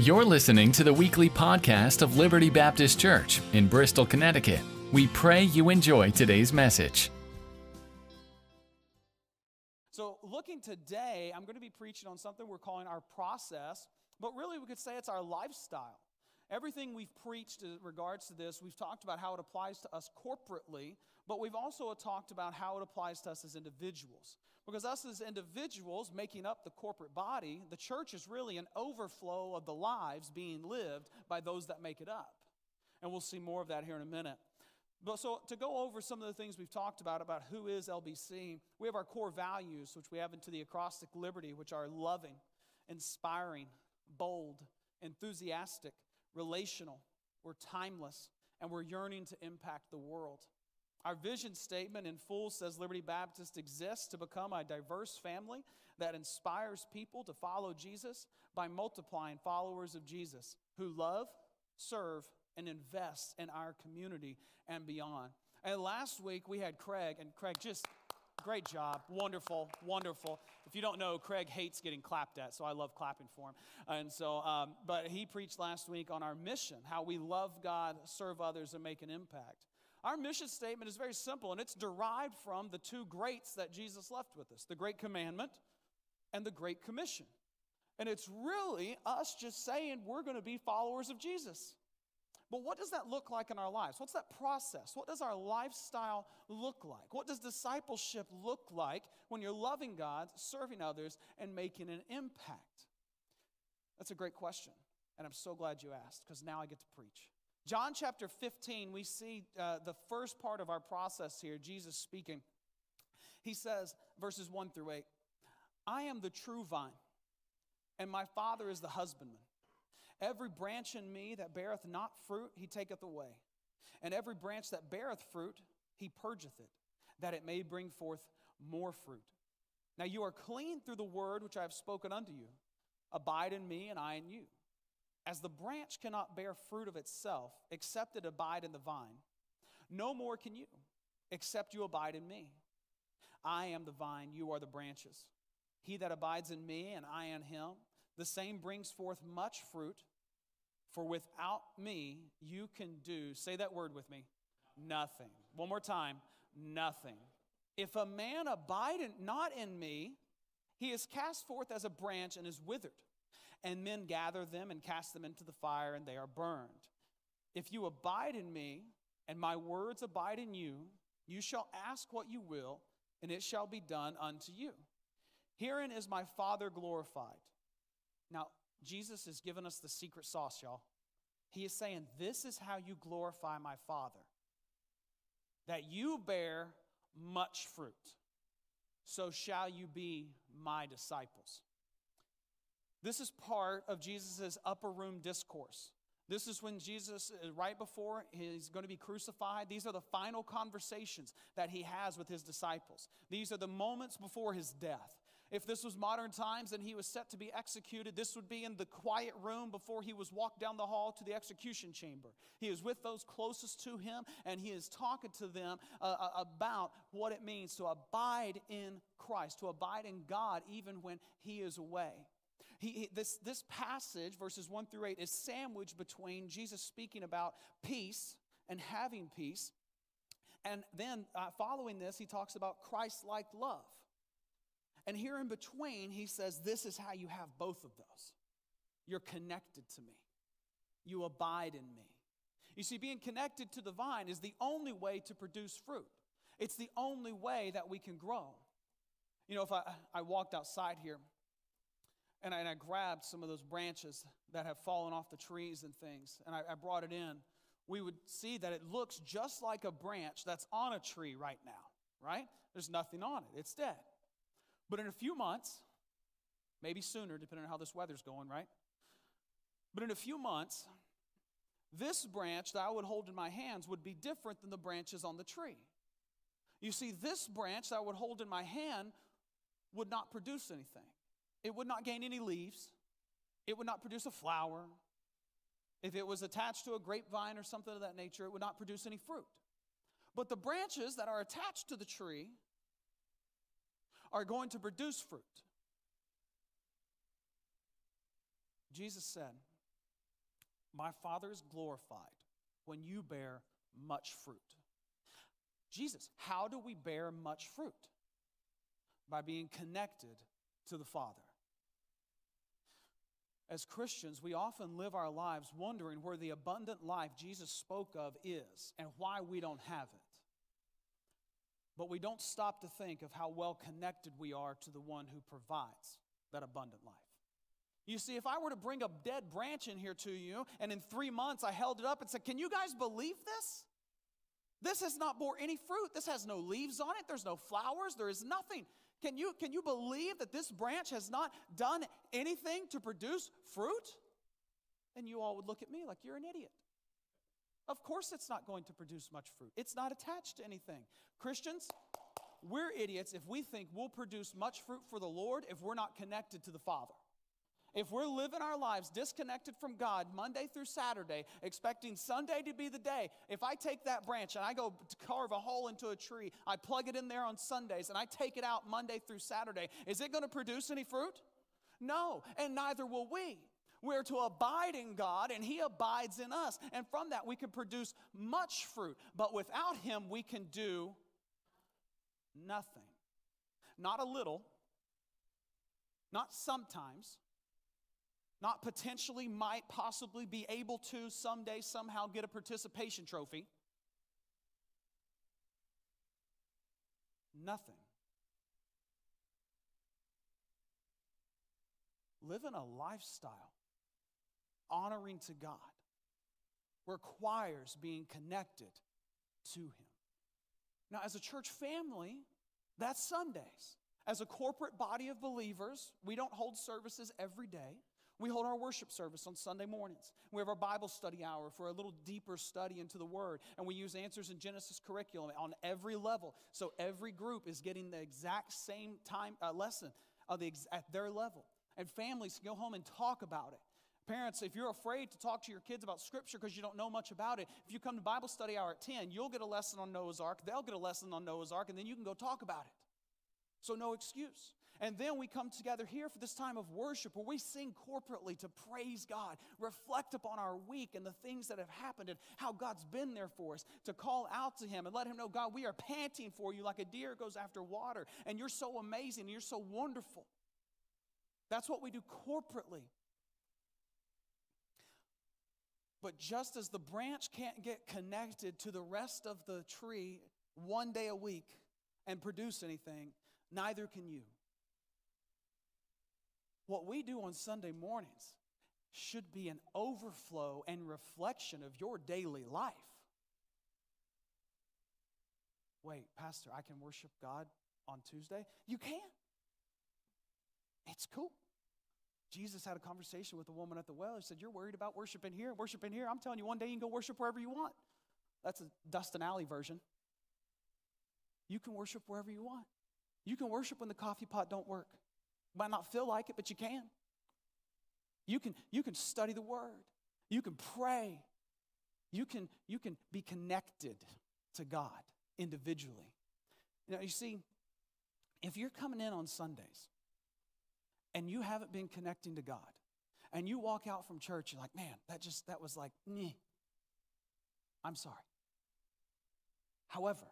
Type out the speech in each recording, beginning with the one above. You're listening to the weekly podcast of Liberty Baptist Church in Bristol, Connecticut. We pray you enjoy today's message. So looking today, I'm going to be preaching on something we're calling our process, but really we could say it's our lifestyle. Everything we've preached in regards to this, we've talked about how it applies to us corporately, but we've also talked about how it applies to us as individuals. Because us as individuals making up the corporate body, the church is really an overflow of the lives being lived by those that make it up. And we'll see more of that here in a minute. But so to go over some of the things we've talked about who is LBC, we have our core values, which we have into the acrostic Liberty, which are loving, inspiring, bold, enthusiastic, relational, we're timeless, and we're yearning to impact the world. Our vision statement in full says Liberty Baptist exists to become a diverse family that inspires people to follow Jesus by multiplying followers of Jesus who love, serve, and invest in our community and beyond. And last week we had Craig, and Craig, just great job. Wonderful, wonderful. If you don't know, Craig hates getting clapped at, so I love clapping for him. And so, but he preached last week on our mission, how we love God, serve others, and make an impact. Our mission statement is very simple, and it's derived from the two greats that Jesus left with us, the Great Commandment and the Great Commission. And it's really us just saying we're going to be followers of Jesus. But what does that look like in our lives? What's that process? What does our lifestyle look like? What does discipleship look like when you're loving God, serving others, and making an impact? That's a great question, and I'm so glad you asked, because now I get to preach. John chapter 15, we see the first part of our process here, Jesus speaking. He says, verses 1 through 8, I am the true vine, and my Father is the husbandman. Every branch in me that beareth not fruit, he taketh away. And every branch that beareth fruit, he purgeth it, that it may bring forth more fruit. Now you are clean through the word which I have spoken unto you. Abide in me, and I in you. As the branch cannot bear fruit of itself, except it abide in the vine, no more can you, except you abide in me. I am the vine, you are the branches. He that abides in me, and I in him, the same brings forth much fruit, for without me you can do, say that word with me, nothing. One more time, nothing. If a man abide not in me, he is cast forth as a branch and is withered. And men gather them and cast them into the fire, and they are burned. If you abide in me, and my words abide in you, you shall ask what you will, and it shall be done unto you. Herein is my Father glorified. Now, Jesus has given us the secret sauce, y'all. He is saying, this is how you glorify my Father, that you bear much fruit, so shall you be my disciples. This is part of Jesus' upper room discourse. This is when Jesus, right before he's going to be crucified, these are the final conversations that he has with his disciples. These are the moments before his death. If this was modern times and he was set to be executed, this would be in the quiet room before he was walked down the hall to the execution chamber. He is with those closest to him, and he is talking to them about what it means to abide in Christ, to abide in God even when he is away. This passage, verses 1 through 8, is sandwiched between Jesus speaking about peace and having peace. And then following this, he talks about Christ-like love. And here in between, he says, this is how you have both of those. You're connected to me. You abide in me. You see, being connected to the vine is the only way to produce fruit. It's the only way that we can grow. You know, if I walked outside here, and I grabbed some of those branches that have fallen off the trees and things, and I brought it in, we would see that it looks just like a branch that's on a tree right now, right? There's nothing on it. It's dead. But in a few months, maybe sooner, depending on how this weather's going, right? But in a few months, this branch that I would hold in my hands would be different than the branches on the tree. You see, this branch that I would hold in my hand would not produce anything. It would not gain any leaves. It would not produce a flower. If it was attached to a grapevine or something of that nature, it would not produce any fruit. But the branches that are attached to the tree are going to produce fruit. Jesus said, My Father is glorified when you bear much fruit. Jesus, how do we bear much fruit? By being connected to the Father. As Christians, we often live our lives wondering where the abundant life Jesus spoke of is and why we don't have it. But we don't stop to think of how well connected we are to the one who provides that abundant life. You see, if I were to bring a dead branch in here to you, and in 3 months I held it up and said, can you guys believe this? This has not bore any fruit. This has no leaves on it. There's no flowers. There is nothing. Can you believe that this branch has not done anything to produce fruit? And you all would look at me like you're an idiot. Of course it's not going to produce much fruit. It's not attached to anything. Christians, we're idiots if we think we'll produce much fruit for the Lord if we're not connected to the Father. If we're living our lives disconnected from God Monday through Saturday, expecting Sunday to be the day, if I take that branch and I go to carve a hole into a tree, I plug it in there on Sundays, and I take it out Monday through Saturday, is it going to produce any fruit? No, and neither will we. We're to abide in God, and He abides in us. And from that, we can produce much fruit. But without Him, we can do nothing. Not a little, not sometimes, not potentially, might, possibly be able to someday somehow get a participation trophy. Nothing. Living a lifestyle honoring to God requires being connected to Him. Now, as a church family, that's Sundays. As a corporate body of believers, we don't hold services every day. We hold our worship service on Sunday mornings. We have our Bible study hour for a little deeper study into the Word. And we use Answers in Genesis curriculum on every level. So every group is getting the exact same time lesson at their level. And families can go home and talk about it. Parents, if you're afraid to talk to your kids about Scripture because you don't know much about it, if you come to Bible study hour at 10, you'll get a lesson on Noah's Ark, they'll get a lesson on Noah's Ark, and then you can go talk about it. So no excuse. And then we come together here for this time of worship where we sing corporately to praise God, reflect upon our week and the things that have happened and how God's been there for us, to call out to Him and let Him know, God, we are panting for you like a deer goes after water, and you're so amazing and you're so wonderful. That's what we do corporately. But just as the branch can't get connected to the rest of the tree one day a week and produce anything, neither can you. What we do on Sunday mornings should be an overflow and reflection of your daily life. Wait, Pastor, I can worship God on Tuesday? You can. It's cool. Jesus had a conversation with a woman at the well. He said, you're worried about worshiping here and worshiping here. I'm telling you, one day you can go worship wherever you want. That's a Dustin Alley version. You can worship wherever you want. You can worship when the coffee pot don't work. Might not feel like it, but you can. You can study the Word. You can pray. You can be connected to God individually. Now, you see, if you're coming in on Sundays and you haven't been connecting to God, and you walk out from church, you're like, man, that was like, meh. I'm sorry. However,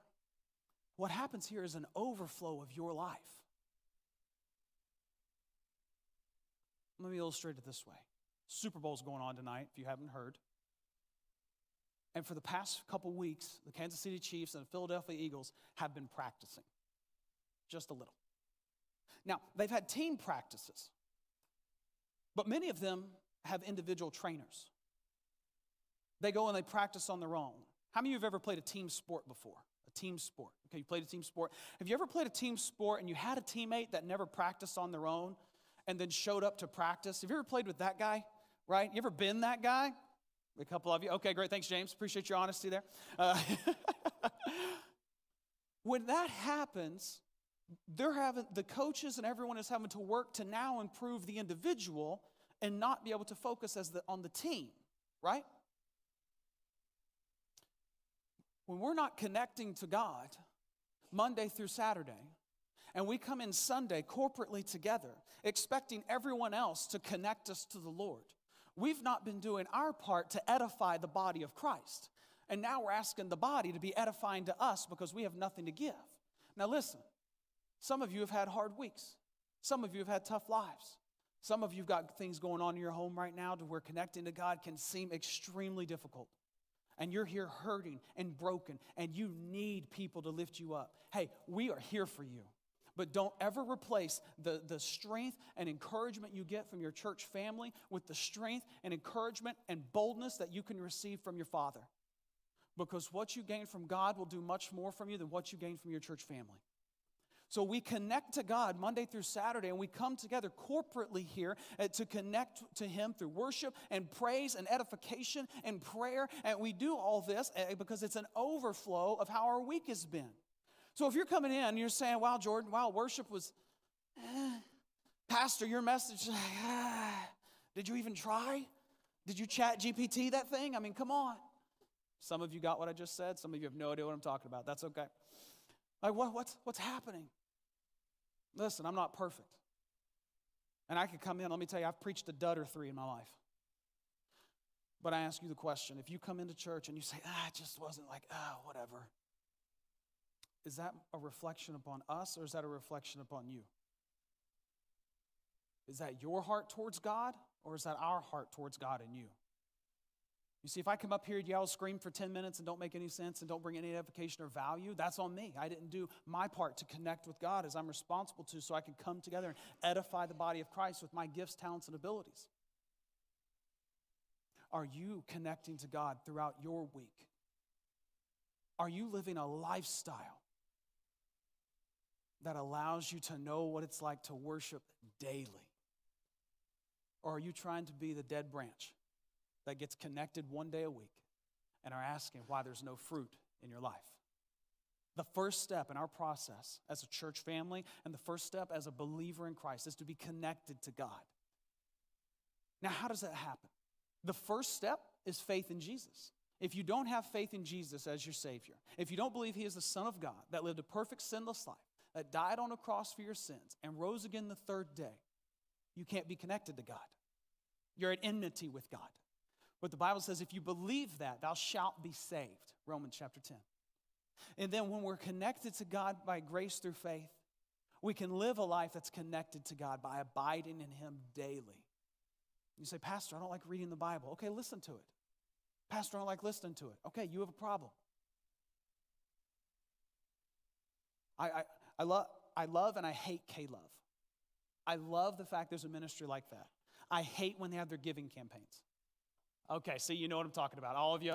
what happens here is an overflow of your life. Let me illustrate it this way. Super Bowl's going on tonight, if you haven't heard. And for the past couple weeks, the Kansas City Chiefs and the Philadelphia Eagles have been practicing. Just a little. Now, they've had team practices. But many of them have individual trainers. They go and they practice on their own. How many of you have ever played a team sport before? A team sport. Okay, you played a team sport. Have you ever played a team sport and you had a teammate that never practiced on their own and then showed up to practice? Have you ever played with that guy, right? You ever been that guy? A couple of you. Okay, great. Thanks, James. Appreciate your honesty there. When that happens, the coaches and everyone is having to work to now improve the individual and not be able to focus on the team, right? When we're not connecting to God Monday through Saturday, and we come in Sunday corporately together, expecting everyone else to connect us to the Lord, we've not been doing our part to edify the body of Christ. And now we're asking the body to be edifying to us because we have nothing to give. Now listen, some of you have had hard weeks. Some of you have had tough lives. Some of you have got things going on in your home right now to where connecting to God can seem extremely difficult. And you're here hurting and broken, and you need people to lift you up. Hey, we are here for you. But don't ever replace the strength and encouragement you get from your church family with the strength and encouragement and boldness that you can receive from your Father. Because what you gain from God will do much more from you than what you gain from your church family. So we connect to God Monday through Saturday, and we come together corporately here to connect to Him through worship and praise and edification and prayer. And we do all this because it's an overflow of how our week has been. So if you're coming in and you're saying, wow, Jordan, wow, worship was, Pastor, your message, did you even try? Did you chat GPT that thing? I mean, come on. Some of you got what I just said. Some of you have no idea what I'm talking about. That's okay. Like, what's happening? Listen, I'm not perfect. And I could come in, let me tell you, I've preached a dud or three in my life. But I ask you the question, if you come into church and you say, it just wasn't like, whatever. Is that a reflection upon us or is that a reflection upon you? Is that your heart towards God or is that our heart towards God and you? You see, if I come up here and yell, scream for 10 minutes and don't make any sense and don't bring any edification or value, that's on me. I didn't do my part to connect with God as I'm responsible to so I can come together and edify the body of Christ with my gifts, talents, and abilities. Are you connecting to God throughout your week? Are you living a lifestyle that allows you to know what it's like to worship daily? Or are you trying to be the dead branch that gets connected one day a week and are asking why there's no fruit in your life? The first step in our process as a church family and the first step as a believer in Christ is to be connected to God. Now, how does that happen? The first step is faith in Jesus. If you don't have faith in Jesus as your Savior, if you don't believe He is the Son of God that lived a perfect sinless life, that died on a cross for your sins and rose again the third day, you can't be connected to God. You're at enmity with God. But the Bible says, if you believe that, thou shalt be saved, Romans chapter 10. And then when we're connected to God by grace through faith, we can live a life that's connected to God by abiding in Him daily. You say, Pastor, I don't like reading the Bible. Okay, listen to it. Pastor, I don't like listening to it. Okay, you have a problem. I love and I hate K-Love. I love the fact there's a ministry like that. I hate when they have their giving campaigns. Okay, see, you know what I'm talking about. All of you,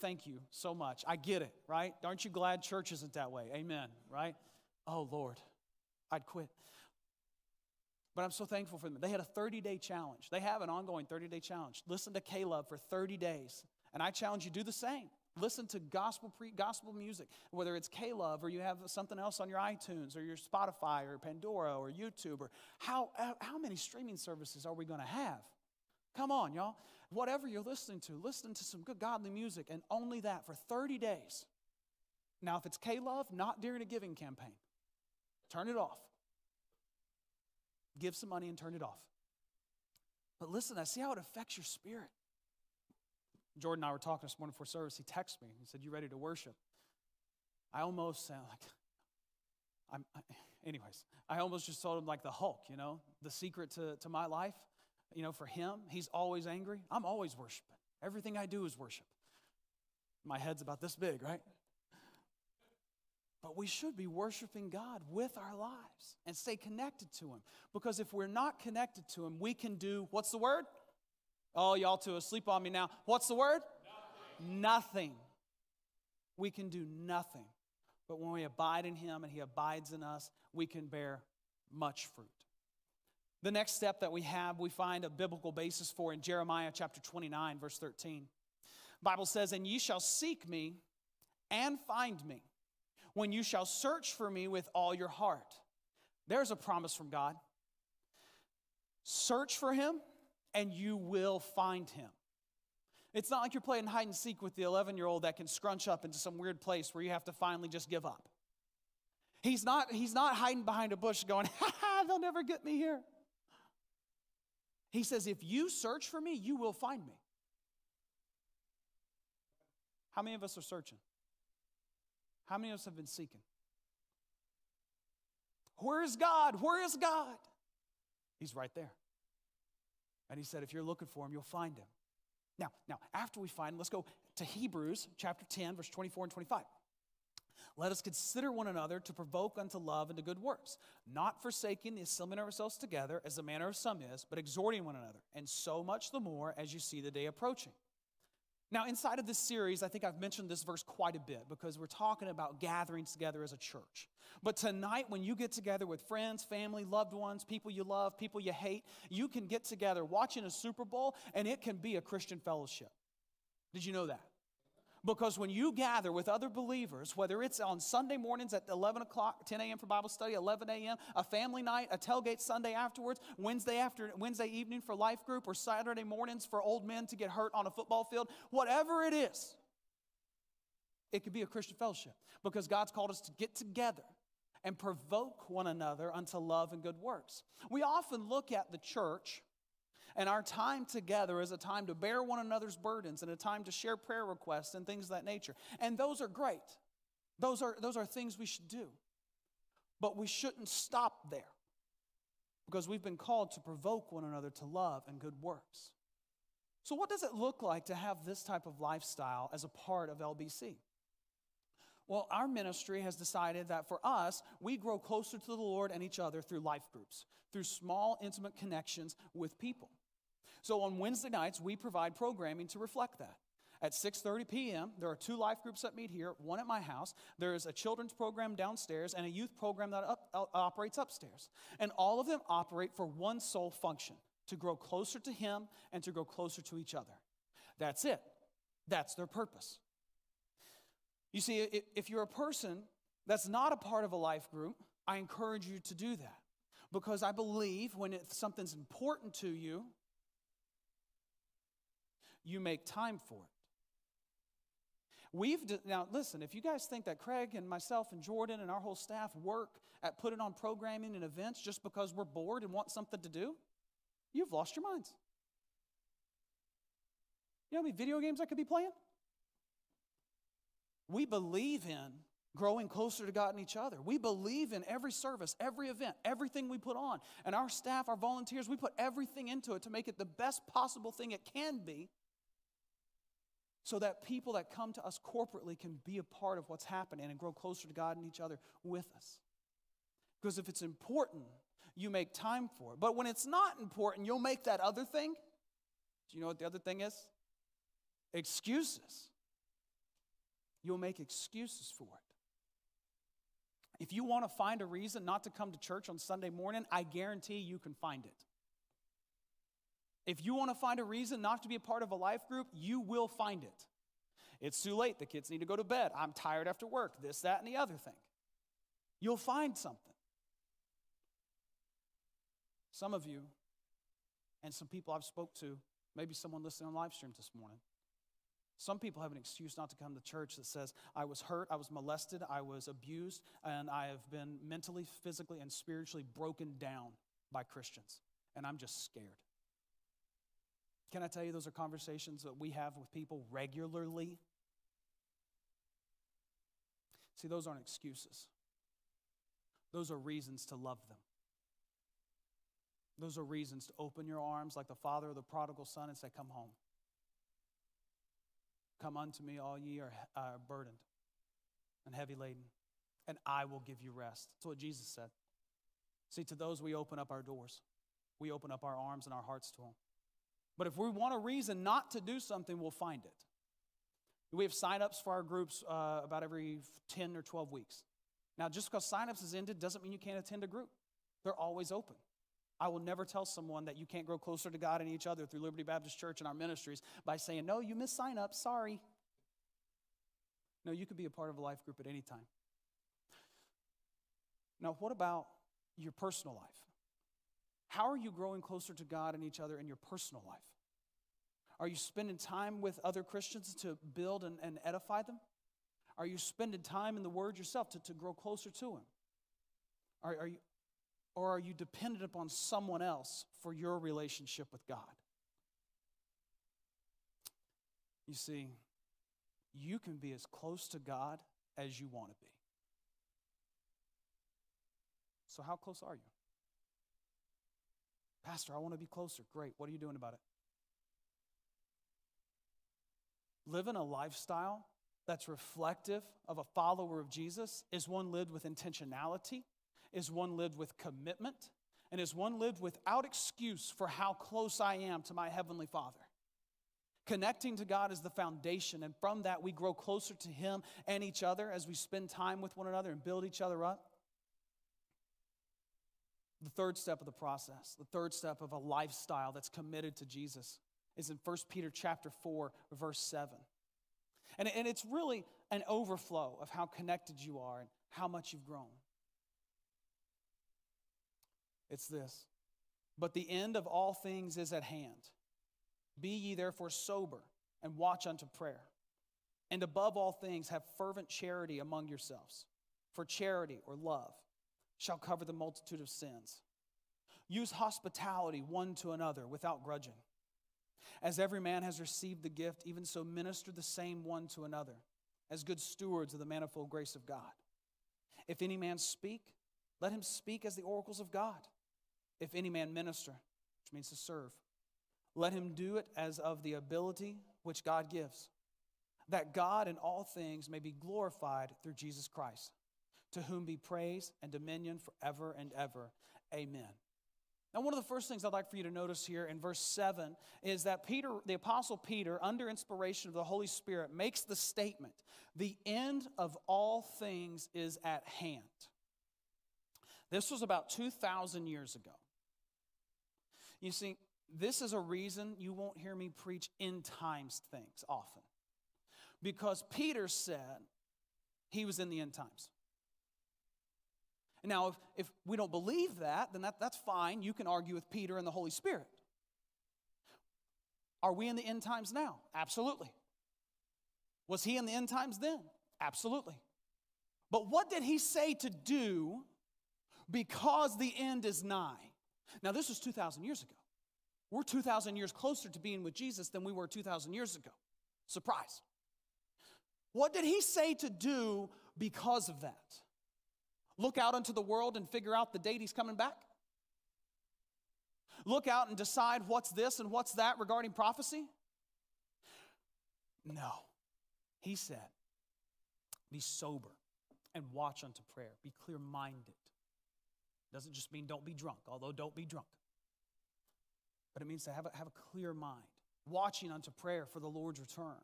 thank you so much. I get it, right? Aren't you glad church isn't that way? Amen, right? Oh, Lord, I'd quit. But I'm so thankful for them. They had a 30-day challenge. They have an ongoing 30-day challenge. Listen to K-Love for 30 days. And I challenge you, do the same. Listen to gospel music, whether it's K-Love or you have something else on your iTunes or your Spotify or Pandora or YouTube. Or how many streaming services are we going to have? Come on, y'all. Whatever you're listening to, listen to some good godly music and only that for 30 days. Now, if it's K-Love, not during a giving campaign. Turn it off. Give some money and turn it off. But listen, I see how it affects your spirit. Jordan and I were talking this morning before service. He texted me. He said, you ready to worship? I almost sound like, I almost just told him like the Hulk, you know, the secret to my life. You know, for him, he's always angry. I'm always worshiping. Everything I do is worship. My head's about this big, right? But we should be worshiping God with our lives and stay connected to Him. Because if we're not connected to Him, we can do, what's the word? Oh, y'all two asleep on me now. What's the word? Nothing. We can do nothing. But when we abide in Him and He abides in us, we can bear much fruit. The next step that we have, we find a biblical basis for in Jeremiah chapter 29, verse 13. The Bible says, and ye shall seek me and find me, when you shall search for me with all your heart. There's a promise from God. Search for Him, and you will find Him. It's not like you're playing hide and seek with the 11-year-old that can scrunch up into some weird place where you have to finally just give up. He's not hiding behind a bush going, they'll never get me here. He says, if you search for me, you will find me. How many of us are searching? How many of us have been seeking? Where is God? Where is God? He's right there. And he said, if you're looking for him, you'll find him. Now, after we find him, let's go to Hebrews chapter 10, verse 24 and 25. Let us consider one another to provoke unto love and to good works, not forsaking the assembling of ourselves together, as the manner of some is, but exhorting one another, and so much the more as you see the day approaching. Now, inside of this series, I think I've mentioned this verse quite a bit because we're talking about gathering together as a church. But tonight, when you get together with friends, family, loved ones, people you love, people you hate, you can get together watching a Super Bowl, and it can be a Christian fellowship. Did you know that? Because when you gather with other believers, whether it's on Sunday mornings at 11 o'clock, 10 a.m. for Bible study, 11 a.m., a family night, a tailgate Sunday afterwards, Wednesday evening for life group, or Saturday mornings for old men to get hurt on a football field, whatever it is, it could be a Christian fellowship because God's called us to get together and provoke one another unto love and good works. We often look at the church and our time together is a time to bear one another's burdens and a time to share prayer requests and things of that nature. And those are great. Those are things we should do. But we shouldn't stop there because we've been called to provoke one another to love and good works. So what does it look like to have this type of lifestyle as a part of LBC? Well, our ministry has decided that for us, we grow closer to the Lord and each other through life groups, through small, intimate connections with people. So on Wednesday nights, we provide programming to reflect that. At 6:30 p.m., there are two life groups that meet here, one at my house. There is a children's program downstairs and a youth program that operates upstairs. And all of them operate for one sole function, to grow closer to Him and to grow closer to each other. That's it. That's their purpose. You see, if you're a person that's not a part of a life group, I encourage you to do that because I believe when something's important to you, you make time for it. Now, listen, if you guys think that Craig and myself and Jordan and our whole staff work at putting on programming and events just because we're bored and want something to do, you've lost your minds. You know how many video games I could be playing? We believe in growing closer to God and each other. We believe in every service, every event, everything we put on. And our staff, our volunteers, we put everything into it to make it the best possible thing it can be so that people that come to us corporately can be a part of what's happening and grow closer to God and each other with us. Because if it's important, you make time for it. But when it's not important, you'll make that other thing. Do you know what the other thing is? Excuses. You'll make excuses for it. If you want to find a reason not to come to church on Sunday morning, I guarantee you can find it. If you want to find a reason not to be a part of a life group, you will find it. It's too late. The kids need to go to bed. I'm tired after work. This, that, and the other thing. You'll find something. Some of you and some people I've spoke to, maybe someone listening on live stream this morning, some people have an excuse not to come to church that says, I was hurt, I was molested, I was abused, and I have been mentally, physically, and spiritually broken down by Christians, and I'm just scared. Can I tell you those are conversations that we have with people regularly? See, those aren't excuses. Those are reasons to love them. Those are reasons to open your arms like the father of the prodigal son and say, come home. Come unto me, all ye are burdened and heavy laden, and I will give you rest. That's what Jesus said. See, to those we open up our doors. We open up our arms and our hearts to them. But if we want a reason not to do something, we'll find it. We have sign-ups for our groups about every 10 or 12 weeks. Now, just because sign-ups has ended doesn't mean you can't attend a group. They're always open. I will never tell someone that you can't grow closer to God and each other through Liberty Baptist Church and our ministries by saying, no, you missed sign up, sorry. No, you could be a part of a life group at any time. Now, what about your personal life? How are you growing closer to God and each other in your personal life? Are you spending time with other Christians to build and edify them? Are you spending time in the Word yourself to grow closer to Him? Are you or are you dependent upon someone else for your relationship with God? You see, you can be as close to God as you want to be. So how close are you? Pastor, I want to be closer. Great. What are you doing about it? Living a lifestyle that's reflective of a follower of Jesus is one lived with intentionality, is one lived with commitment, and is one lived without excuse for how close I am to my Heavenly Father. Connecting to God is the foundation, and from that we grow closer to Him and each other as we spend time with one another and build each other up. The third step of the process, the third step of a lifestyle that's committed to Jesus is in 1 Peter chapter 4, verse 7. And it's really an overflow of how connected you are and how much you've grown. It's this: but the end of all things is at hand. Be ye therefore sober and watch unto prayer. And above all things have fervent charity among yourselves, for charity or love shall cover the multitude of sins. Use hospitality one to another without grudging. As every man has received the gift, even so minister the same one to another, as good stewards of the manifold grace of God. If any man speak, let him speak as the oracles of God. If any man minister, which means to serve, let him do it as of the ability which God gives, that God in all things may be glorified through Jesus Christ, to whom be praise and dominion forever and ever. Amen. Now, one of the first things I'd like for you to notice here in verse 7 is that Peter, the Apostle Peter, under inspiration of the Holy Spirit, makes the statement, the end of all things is at hand. This was about 2,000 years ago. You see, this is a reason you won't hear me preach end times things often, because Peter said he was in the end times. Now, if we don't believe that, then that's fine. You can argue with Peter and the Holy Spirit. Are we in the end times now? Absolutely. Was he in the end times then? Absolutely. But what did he say to do because the end is nigh? Now, this was 2,000 years ago. We're 2,000 years closer to being with Jesus than we were 2,000 years ago. Surprise. What did he say to do because of that? Look out into the world and figure out the date he's coming back? Look out and decide what's this and what's that regarding prophecy? No. He said, be sober and watch unto prayer. Be clear-minded. Doesn't just mean don't be drunk, although don't be drunk. But it means to have a clear mind, watching unto prayer for the Lord's return.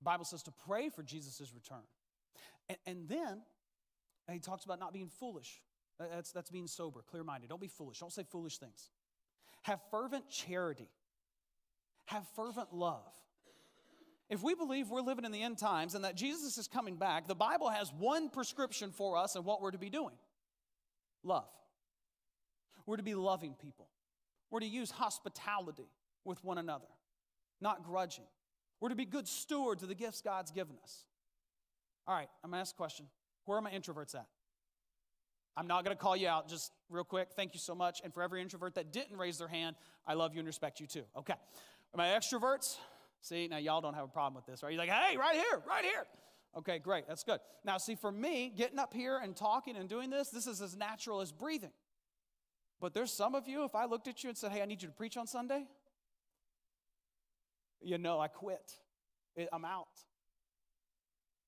The Bible says to pray for Jesus' return. And then he talks about not being foolish. That's being sober, clear-minded. Don't be foolish. Don't say foolish things. Have fervent charity. Have fervent love. If we believe we're living in the end times and that Jesus is coming back, the Bible has one prescription for us and what we're to be doing. Love. We're to be loving people. We're to use hospitality with one another, not grudging. We're to be good stewards of the gifts God's given us. All right, I'm going to ask a question. Where are my introverts at? I'm not going to call you out, just real quick. Thank you so much. And for every introvert that didn't raise their hand, I love you and respect you too. Okay. Are my extroverts? See, now y'all don't have a problem with this, right? You're like, hey, right here, right here. Okay, great. That's good. Now, see, for me, getting up here and talking and doing this is as natural as breathing. But there's some of you, if I looked at you and said, hey, I need you to preach on Sunday, you know, I quit. I'm out.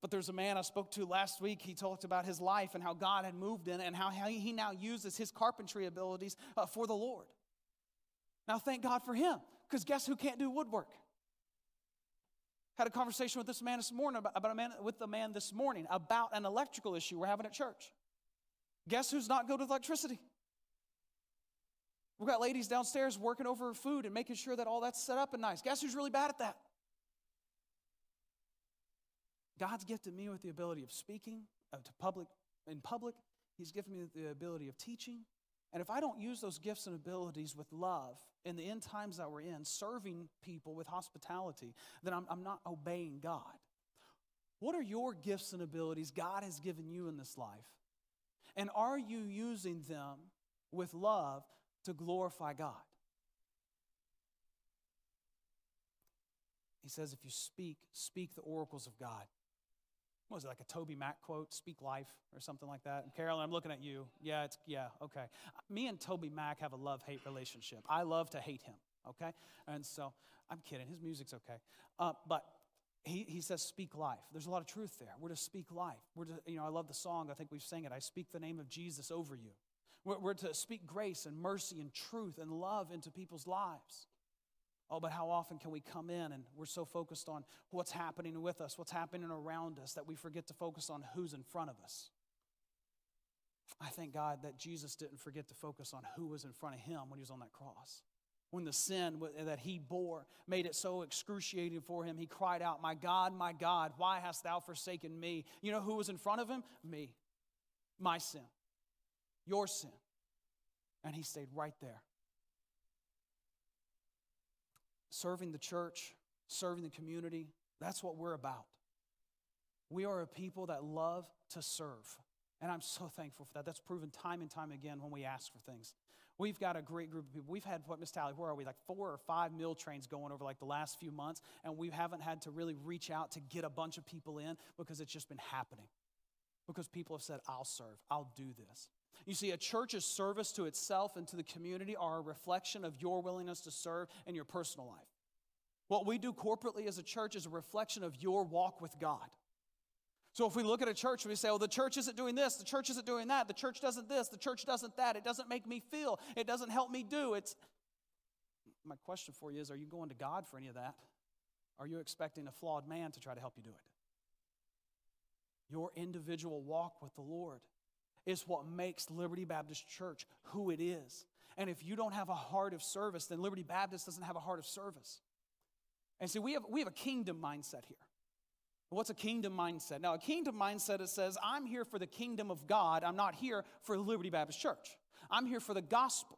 But there's a man I spoke to last week. He talked about his life and how God had moved in and how he now uses his carpentry abilities for the Lord. Now, thank God for him, because guess who can't do woodwork? Had a conversation with this man this morning about an electrical issue we're having at church. Guess who's not good with electricity? We've got ladies downstairs working over food and making sure that all that's set up and nice. Guess who's really bad at that? God's gifted me with the ability of speaking in public. He's gifted me the ability of teaching. And if I don't use those gifts and abilities with love in the end times that we're in, serving people with hospitality, then I'm not obeying God. What are your gifts and abilities God has given you in this life? And are you using them with love to glorify God. He says, if you speak, speak the oracles of God. What was it, like a Toby Mac quote, speak life or something like that? And Carolyn, I'm looking at you. Yeah, okay. Me and Toby Mac have a love-hate relationship. I love to hate him, okay? And so, I'm kidding, his music's okay. But he says, speak life. There's a lot of truth there. We're to speak life. We're to, I love the song, I think we've sang it, I speak the name of Jesus over you. We're to speak grace and mercy and truth and love into people's lives. Oh, but how often can we come in and we're so focused on what's happening with us, what's happening around us, that we forget to focus on who's in front of us. I thank God that Jesus didn't forget to focus on who was in front of him when he was on that cross. When the sin that he bore made it so excruciating for him, he cried out, my God, why hast thou forsaken me? You know who was in front of him? Me. My sin. Your sin. And he stayed right there. Serving the church, serving the community, that's what we're about. We are a people that love to serve. And I'm so thankful for that. That's proven time and time again when we ask for things. We've got a great group of people. We've had, what, Miss Talley, where are we? Like 4 or 5 meal trains going over like the last few months, and we haven't had to really reach out to get a bunch of people in because it's just been happening. Because people have said, I'll serve, I'll do this. You see, a church's service to itself and to the community are a reflection of your willingness to serve in your personal life. What we do corporately as a church is a reflection of your walk with God. So if we look at a church and we say, well, the church isn't doing this, the church isn't doing that, the church doesn't this, the church doesn't that, it doesn't make me feel, it doesn't help me do, it's... My question for you is, are you going to God for any of that? Are you expecting a flawed man to try to help you do it? Your individual walk with the Lord is what makes Liberty Baptist Church who it is. And if you don't have a heart of service, then Liberty Baptist doesn't have a heart of service. And see, we have a kingdom mindset here. What's a kingdom mindset? Now, a kingdom mindset, it says, I'm here for the kingdom of God. I'm not here for Liberty Baptist Church. I'm here for the gospel.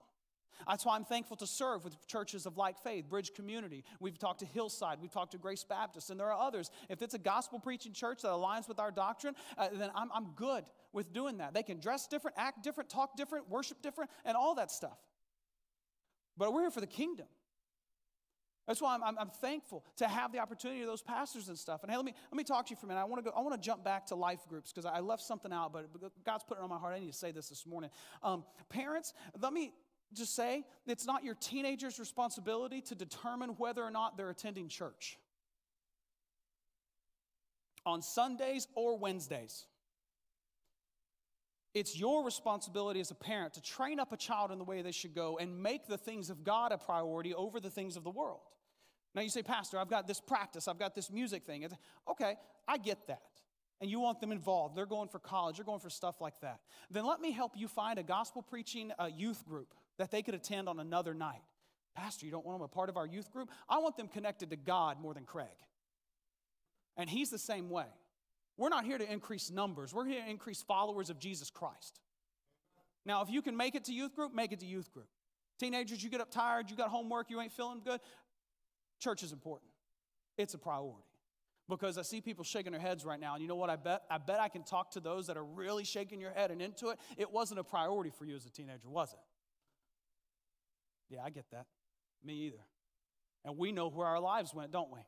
That's why I'm thankful to serve with churches of like faith, Bridge Community. We've talked to Hillside. We've talked to Grace Baptist. And there are others. If it's a gospel-preaching church that aligns with our doctrine, then I'm good with doing that. They can dress different, act different, talk different, worship different, and all that stuff. But we're here for the kingdom. That's why I'm thankful to have the opportunity of those pastors and stuff. And hey, let me talk to you for a minute. I want to jump back to life groups because I left something out, but God's put it on my heart. I need to say this morning. Parents, let me... just say it's not your teenager's responsibility to determine whether or not they're attending church on Sundays or Wednesdays. It's your responsibility as a parent to train up a child in the way they should go and make the things of God a priority over the things of the world. Now you say, Pastor, I've got this practice, I've got this music thing. It's, okay, I get that. And you want them involved, they're going for college, they're going for stuff like that, then let me help you find a gospel-preaching youth group that they could attend on another night. Pastor, you don't want them a part of our youth group? I want them connected to God more than Craig. And he's the same way. We're not here to increase numbers. We're here to increase followers of Jesus Christ. Now, if you can make it to youth group, make it to youth group. Teenagers, you get up tired, you got homework, you ain't feeling good. Church is important. It's a priority. Because I see people shaking their heads right now, and you know what I bet I can talk to those that are really shaking your head and into it. It wasn't a priority for you as a teenager, was it? Yeah, I get that. Me either. And we know where our lives went, don't we?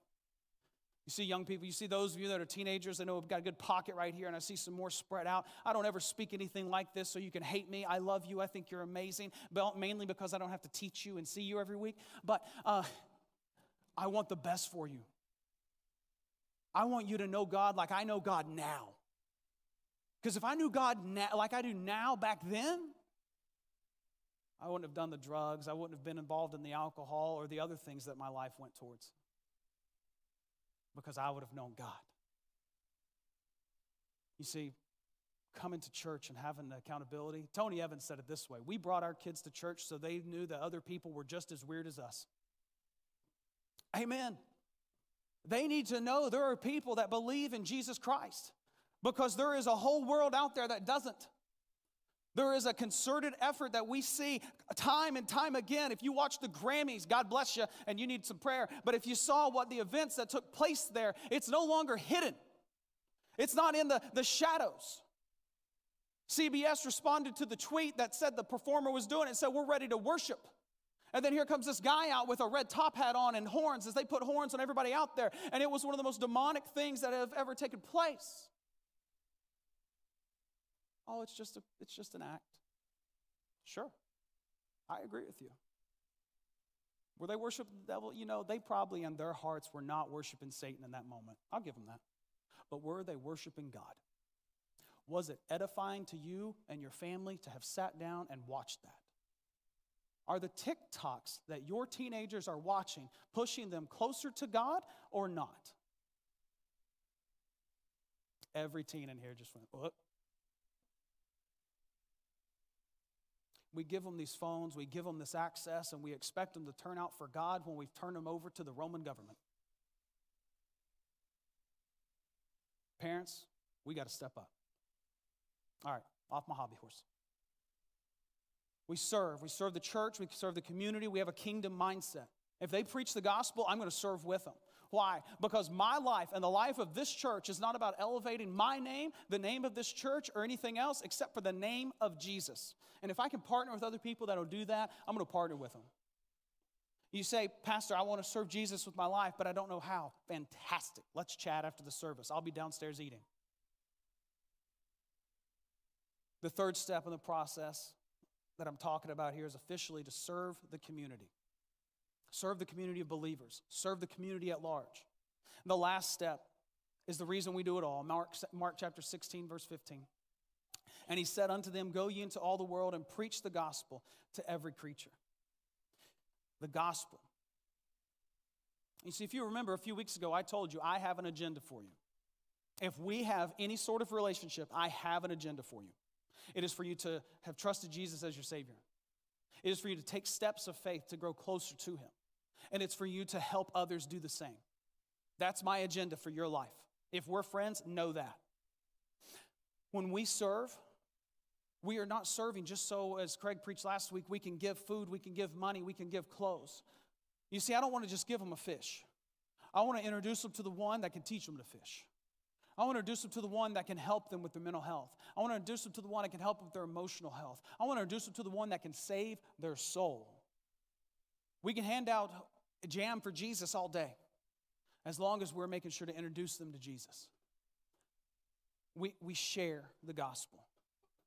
You see young people, you see those of you that are teenagers, I know I've got a good pocket right here, and I see some more spread out. I don't ever speak anything like this, so you can hate me. I love you. I think you're amazing, but mainly because I don't have to teach you and see you every week. But I want the best for you. I want you to know God like I know God now. Because if I knew God now, like I do now back then, I wouldn't have done the drugs. I wouldn't have been involved in the alcohol or the other things that my life went towards. Because I would have known God. You see, coming to church and having the accountability. Tony Evans said it this way. We brought our kids to church so they knew that other people were just as weird as us. Amen. They need to know there are people that believe in Jesus Christ because there is a whole world out there that doesn't. There is a concerted effort that we see time and time again. If you watch the Grammys, God bless you, and you need some prayer. But if you saw what the events that took place there, it's no longer hidden. It's not in the shadows. CBS responded to the tweet that said the performer was doing it, said, "We're ready to worship." And then here comes this guy out with a red top hat on and horns, as they put horns on everybody out there. And it was one of the most demonic things that have ever taken place. Oh, it's just an act. Sure, I agree with you. Were they worshiping the devil? You know, they probably in their hearts were not worshiping Satan in that moment. I'll give them that. But were they worshiping God? Was it edifying to you and your family to have sat down and watched that? Are the TikToks that your teenagers are watching pushing them closer to God or not? Every teen in here just went, "What?" We give them these phones, we give them this access, and we expect them to turn out for God when we've turned them over to the Roman government. Parents, we got to step up. All right, off my hobby horse. We serve the church, we serve the community, we have a kingdom mindset. If they preach the gospel, I'm going to serve with them. Why? Because my life and the life of this church is not about elevating my name, the name of this church, or anything else except for the name of Jesus. And if I can partner with other people that will do that, I'm going to partner with them. You say, "Pastor, I want to serve Jesus with my life, but I don't know how." Fantastic. Let's chat after the service. I'll be downstairs eating. The third step in the process that I'm talking about here is officially to serve the community. Serve the community of believers. Serve the community at large. And the last step is the reason we do it all. Mark chapter 16, verse 15. "And he said unto them, Go ye into all the world and preach the gospel to every creature." The gospel. You see, if you remember a few weeks ago, I told you I have an agenda for you. If we have any sort of relationship, I have an agenda for you. It is for you to have trusted Jesus as your Savior. It is for you to take steps of faith to grow closer to Him. And it's for you to help others do the same. That's my agenda for your life. If we're friends, know that. When we serve, we are not serving just so, as Craig preached last week, we can give food, we can give money, we can give clothes. You see, I don't want to just give them a fish. I want to introduce them to the one that can teach them to fish. I want to introduce them to the one that can help them with their mental health. I want to introduce them to the one that can help with their emotional health. I want to introduce them to the one that can save their soul. We can hand out jam for Jesus all day, as long as we're making sure to introduce them to Jesus. We share the gospel.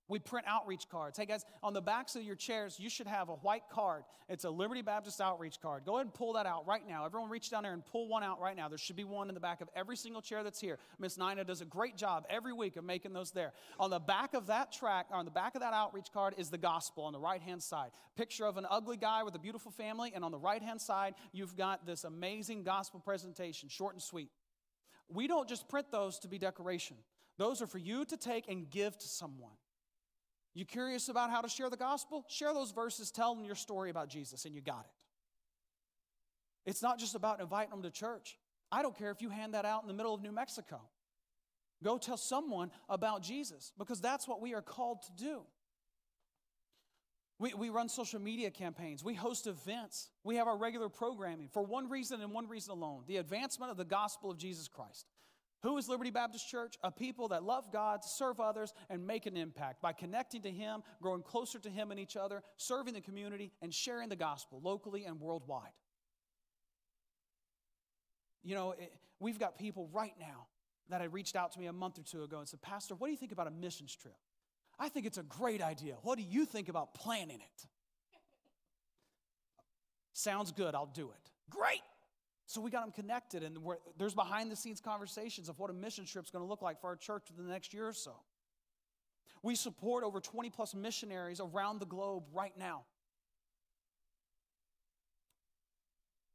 We print outreach cards. Hey guys, on the backs of your chairs, you should have a white card. It's a Liberty Baptist outreach card. Go ahead and pull that out right now. Everyone reach down there and pull one out right now. There should be one in the back of every single chair that's here. Miss Nina does a great job every week of making those there. On the back of that track, on the back of that outreach card is the gospel on the right-hand side. Picture of an ugly guy with a beautiful family, and on the right-hand side, you've got this amazing gospel presentation, short and sweet. We don't just print those to be decoration. Those are for you to take and give to someone. You curious about how to share the gospel? Share those verses, tell them your story about Jesus, and you got it. It's not just about inviting them to church. I don't care if you hand that out in the middle of New Mexico. Go tell someone about Jesus, because that's what we are called to do. We run social media campaigns. We host events. We have our regular programming for one reason and one reason alone, the advancement of the gospel of Jesus Christ. Who is Liberty Baptist Church? A people that love God, serve others, and make an impact by connecting to Him, growing closer to Him and each other, serving the community, and sharing the gospel locally and worldwide. You know, we've got people right now that had reached out to me a month or two ago and said, "Pastor, what do you think about a missions trip? I think it's a great idea. What do you think about planning it?" "Sounds good, I'll do it." Great! So we got them connected, and there's behind-the-scenes conversations of what a mission trip is going to look like for our church in the next year or so. We support over 20-plus missionaries around the globe right now.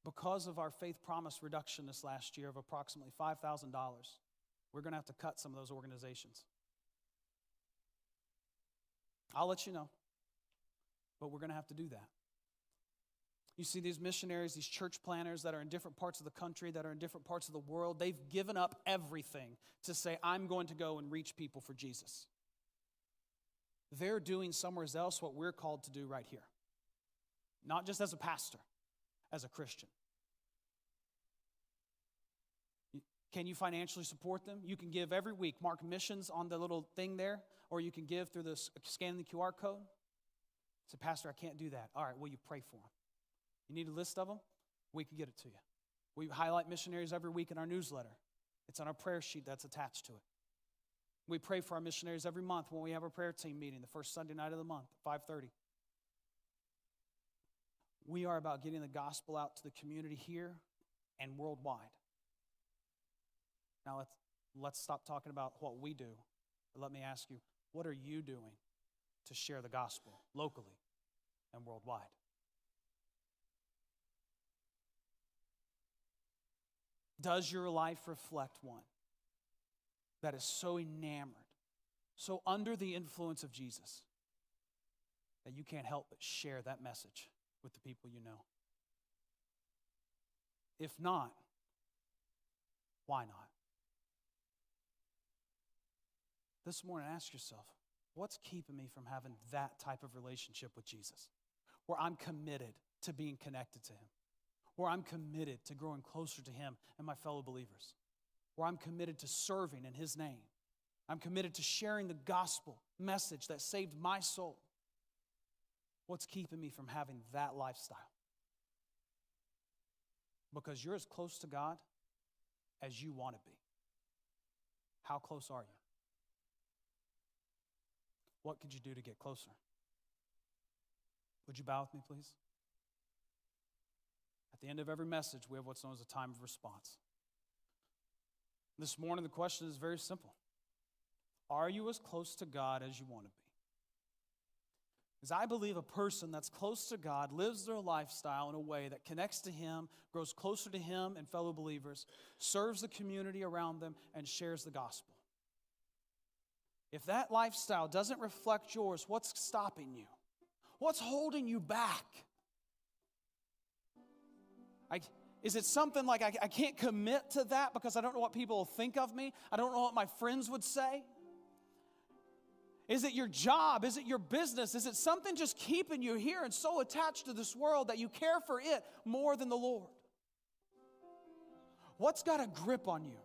Because of our faith promise reduction this last year of approximately $5,000, we're going to have to cut some of those organizations. I'll let you know, but we're going to have to do that. You see these missionaries, these church planners that are in different parts of the country, that are in different parts of the world, they've given up everything to say, "I'm going to go and reach people for Jesus." They're doing somewhere else what we're called to do right here. Not just as a pastor, as a Christian. Can you financially support them? You can give every week. Mark missions on the little thing there, or you can give through this, scan the QR code. Say, Pastor, I can't do that. All right, will you pray for them? You need a list of them? We can get it to you. We highlight missionaries every week in our newsletter. It's on our prayer sheet that's attached to it. We pray for our missionaries every month when we have our prayer team meeting, the first Sunday night of the month, 5:30. We are about getting the gospel out to the community here and worldwide. Now let's stop talking about what we do. But let me ask you, what are you doing to share the gospel locally and worldwide? Does your life reflect one that is so enamored, so under the influence of Jesus, that you can't help but share that message with the people you know? If not, why not? This morning, ask yourself, what's keeping me from having that type of relationship with Jesus, where I'm committed to being connected to him, where I'm committed to growing closer to him and my fellow believers, where I'm committed to serving in his name. I'm committed to sharing the gospel message that saved my soul. What's keeping me from having that lifestyle? Because you're as close to God as you want to be. How close are you? What could you do to get closer? Would you bow with me, please? At the end of every message, we have what's known as a time of response. This morning, the question is very simple. Are you as close to God as you want to be? Because I believe a person that's close to God lives their lifestyle in a way that connects to him, grows closer to him and fellow believers, serves the community around them, and shares the gospel. If that lifestyle doesn't reflect yours, what's stopping you? What's holding you back? Is it something like I can't commit to that because I don't know what people will think of me? I don't know what my friends would say? Is it your job? Is it your business? Is it something just keeping you here and so attached to this world that you care for it more than the Lord? What's got a grip on you?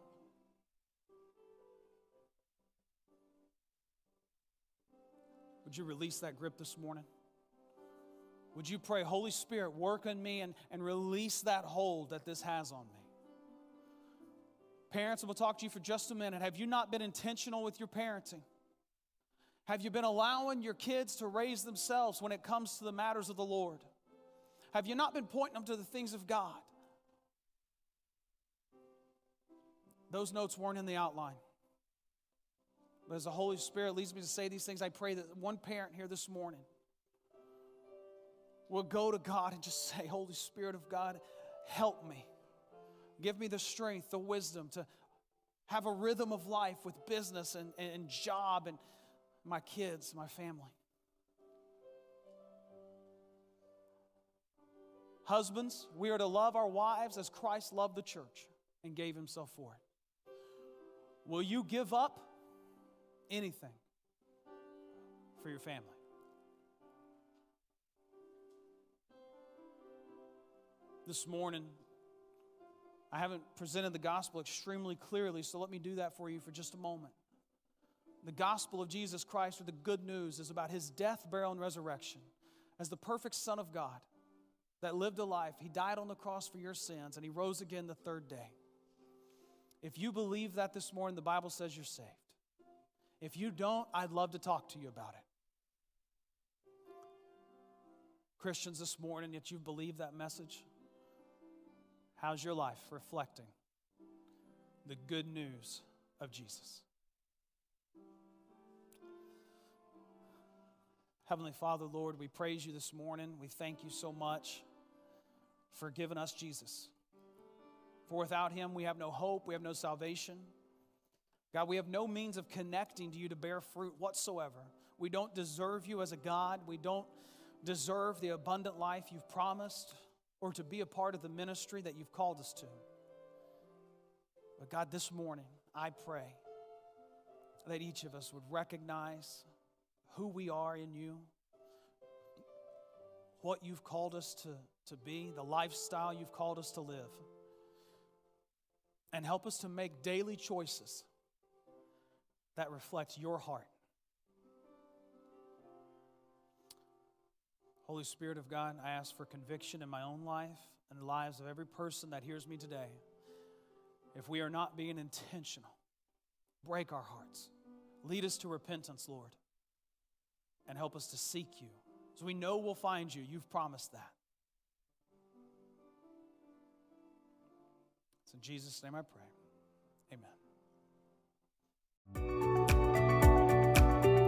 Would you release that grip this morning? Would you pray, Holy Spirit, work on me and release that hold that this has on me? Parents, we'll talk to you for just a minute. Have you not been intentional with your parenting? Have you been allowing your kids to raise themselves when it comes to the matters of the Lord? Have you not been pointing them to the things of God? Those notes weren't in the outline. But as the Holy Spirit leads me to say these things, I pray that one parent here this morning will go to God and just say, Holy Spirit of God, help me. Give me the strength, the wisdom to have a rhythm of life with business and job and my kids, my family. Husbands, we are to love our wives as Christ loved the church and gave himself for it. Will you give up anything for your family? This morning, I haven't presented the gospel extremely clearly, so let me do that for you for just a moment. The gospel of Jesus Christ, or the good news, is about his death, burial, and resurrection as the perfect Son of God that lived a life. He died on the cross for your sins, and he rose again the third day. If you believe that this morning, the Bible says you're saved. If you don't, I'd love to talk to you about it. Christians, this morning, yet you believe that message, how's your life reflecting the good news of Jesus? Heavenly Father, Lord, we praise you this morning. We thank you so much for giving us Jesus. For without him, we have no hope. We have no salvation. God, we have no means of connecting to you to bear fruit whatsoever. We don't deserve you as a God. We don't deserve the abundant life you've promised, or to be a part of the ministry that you've called us to. But God, this morning, I pray that each of us would recognize who we are in you, what you've called us to be, the lifestyle you've called us to live. and help us to make daily choices that reflect your heart. Holy Spirit of God, I ask for conviction in my own life and the lives of every person that hears me today. If we are not being intentional, break our hearts. Lead us to repentance, Lord, and help us to seek you. So we know we'll find you. You've promised that. It's in Jesus' name I pray. Amen.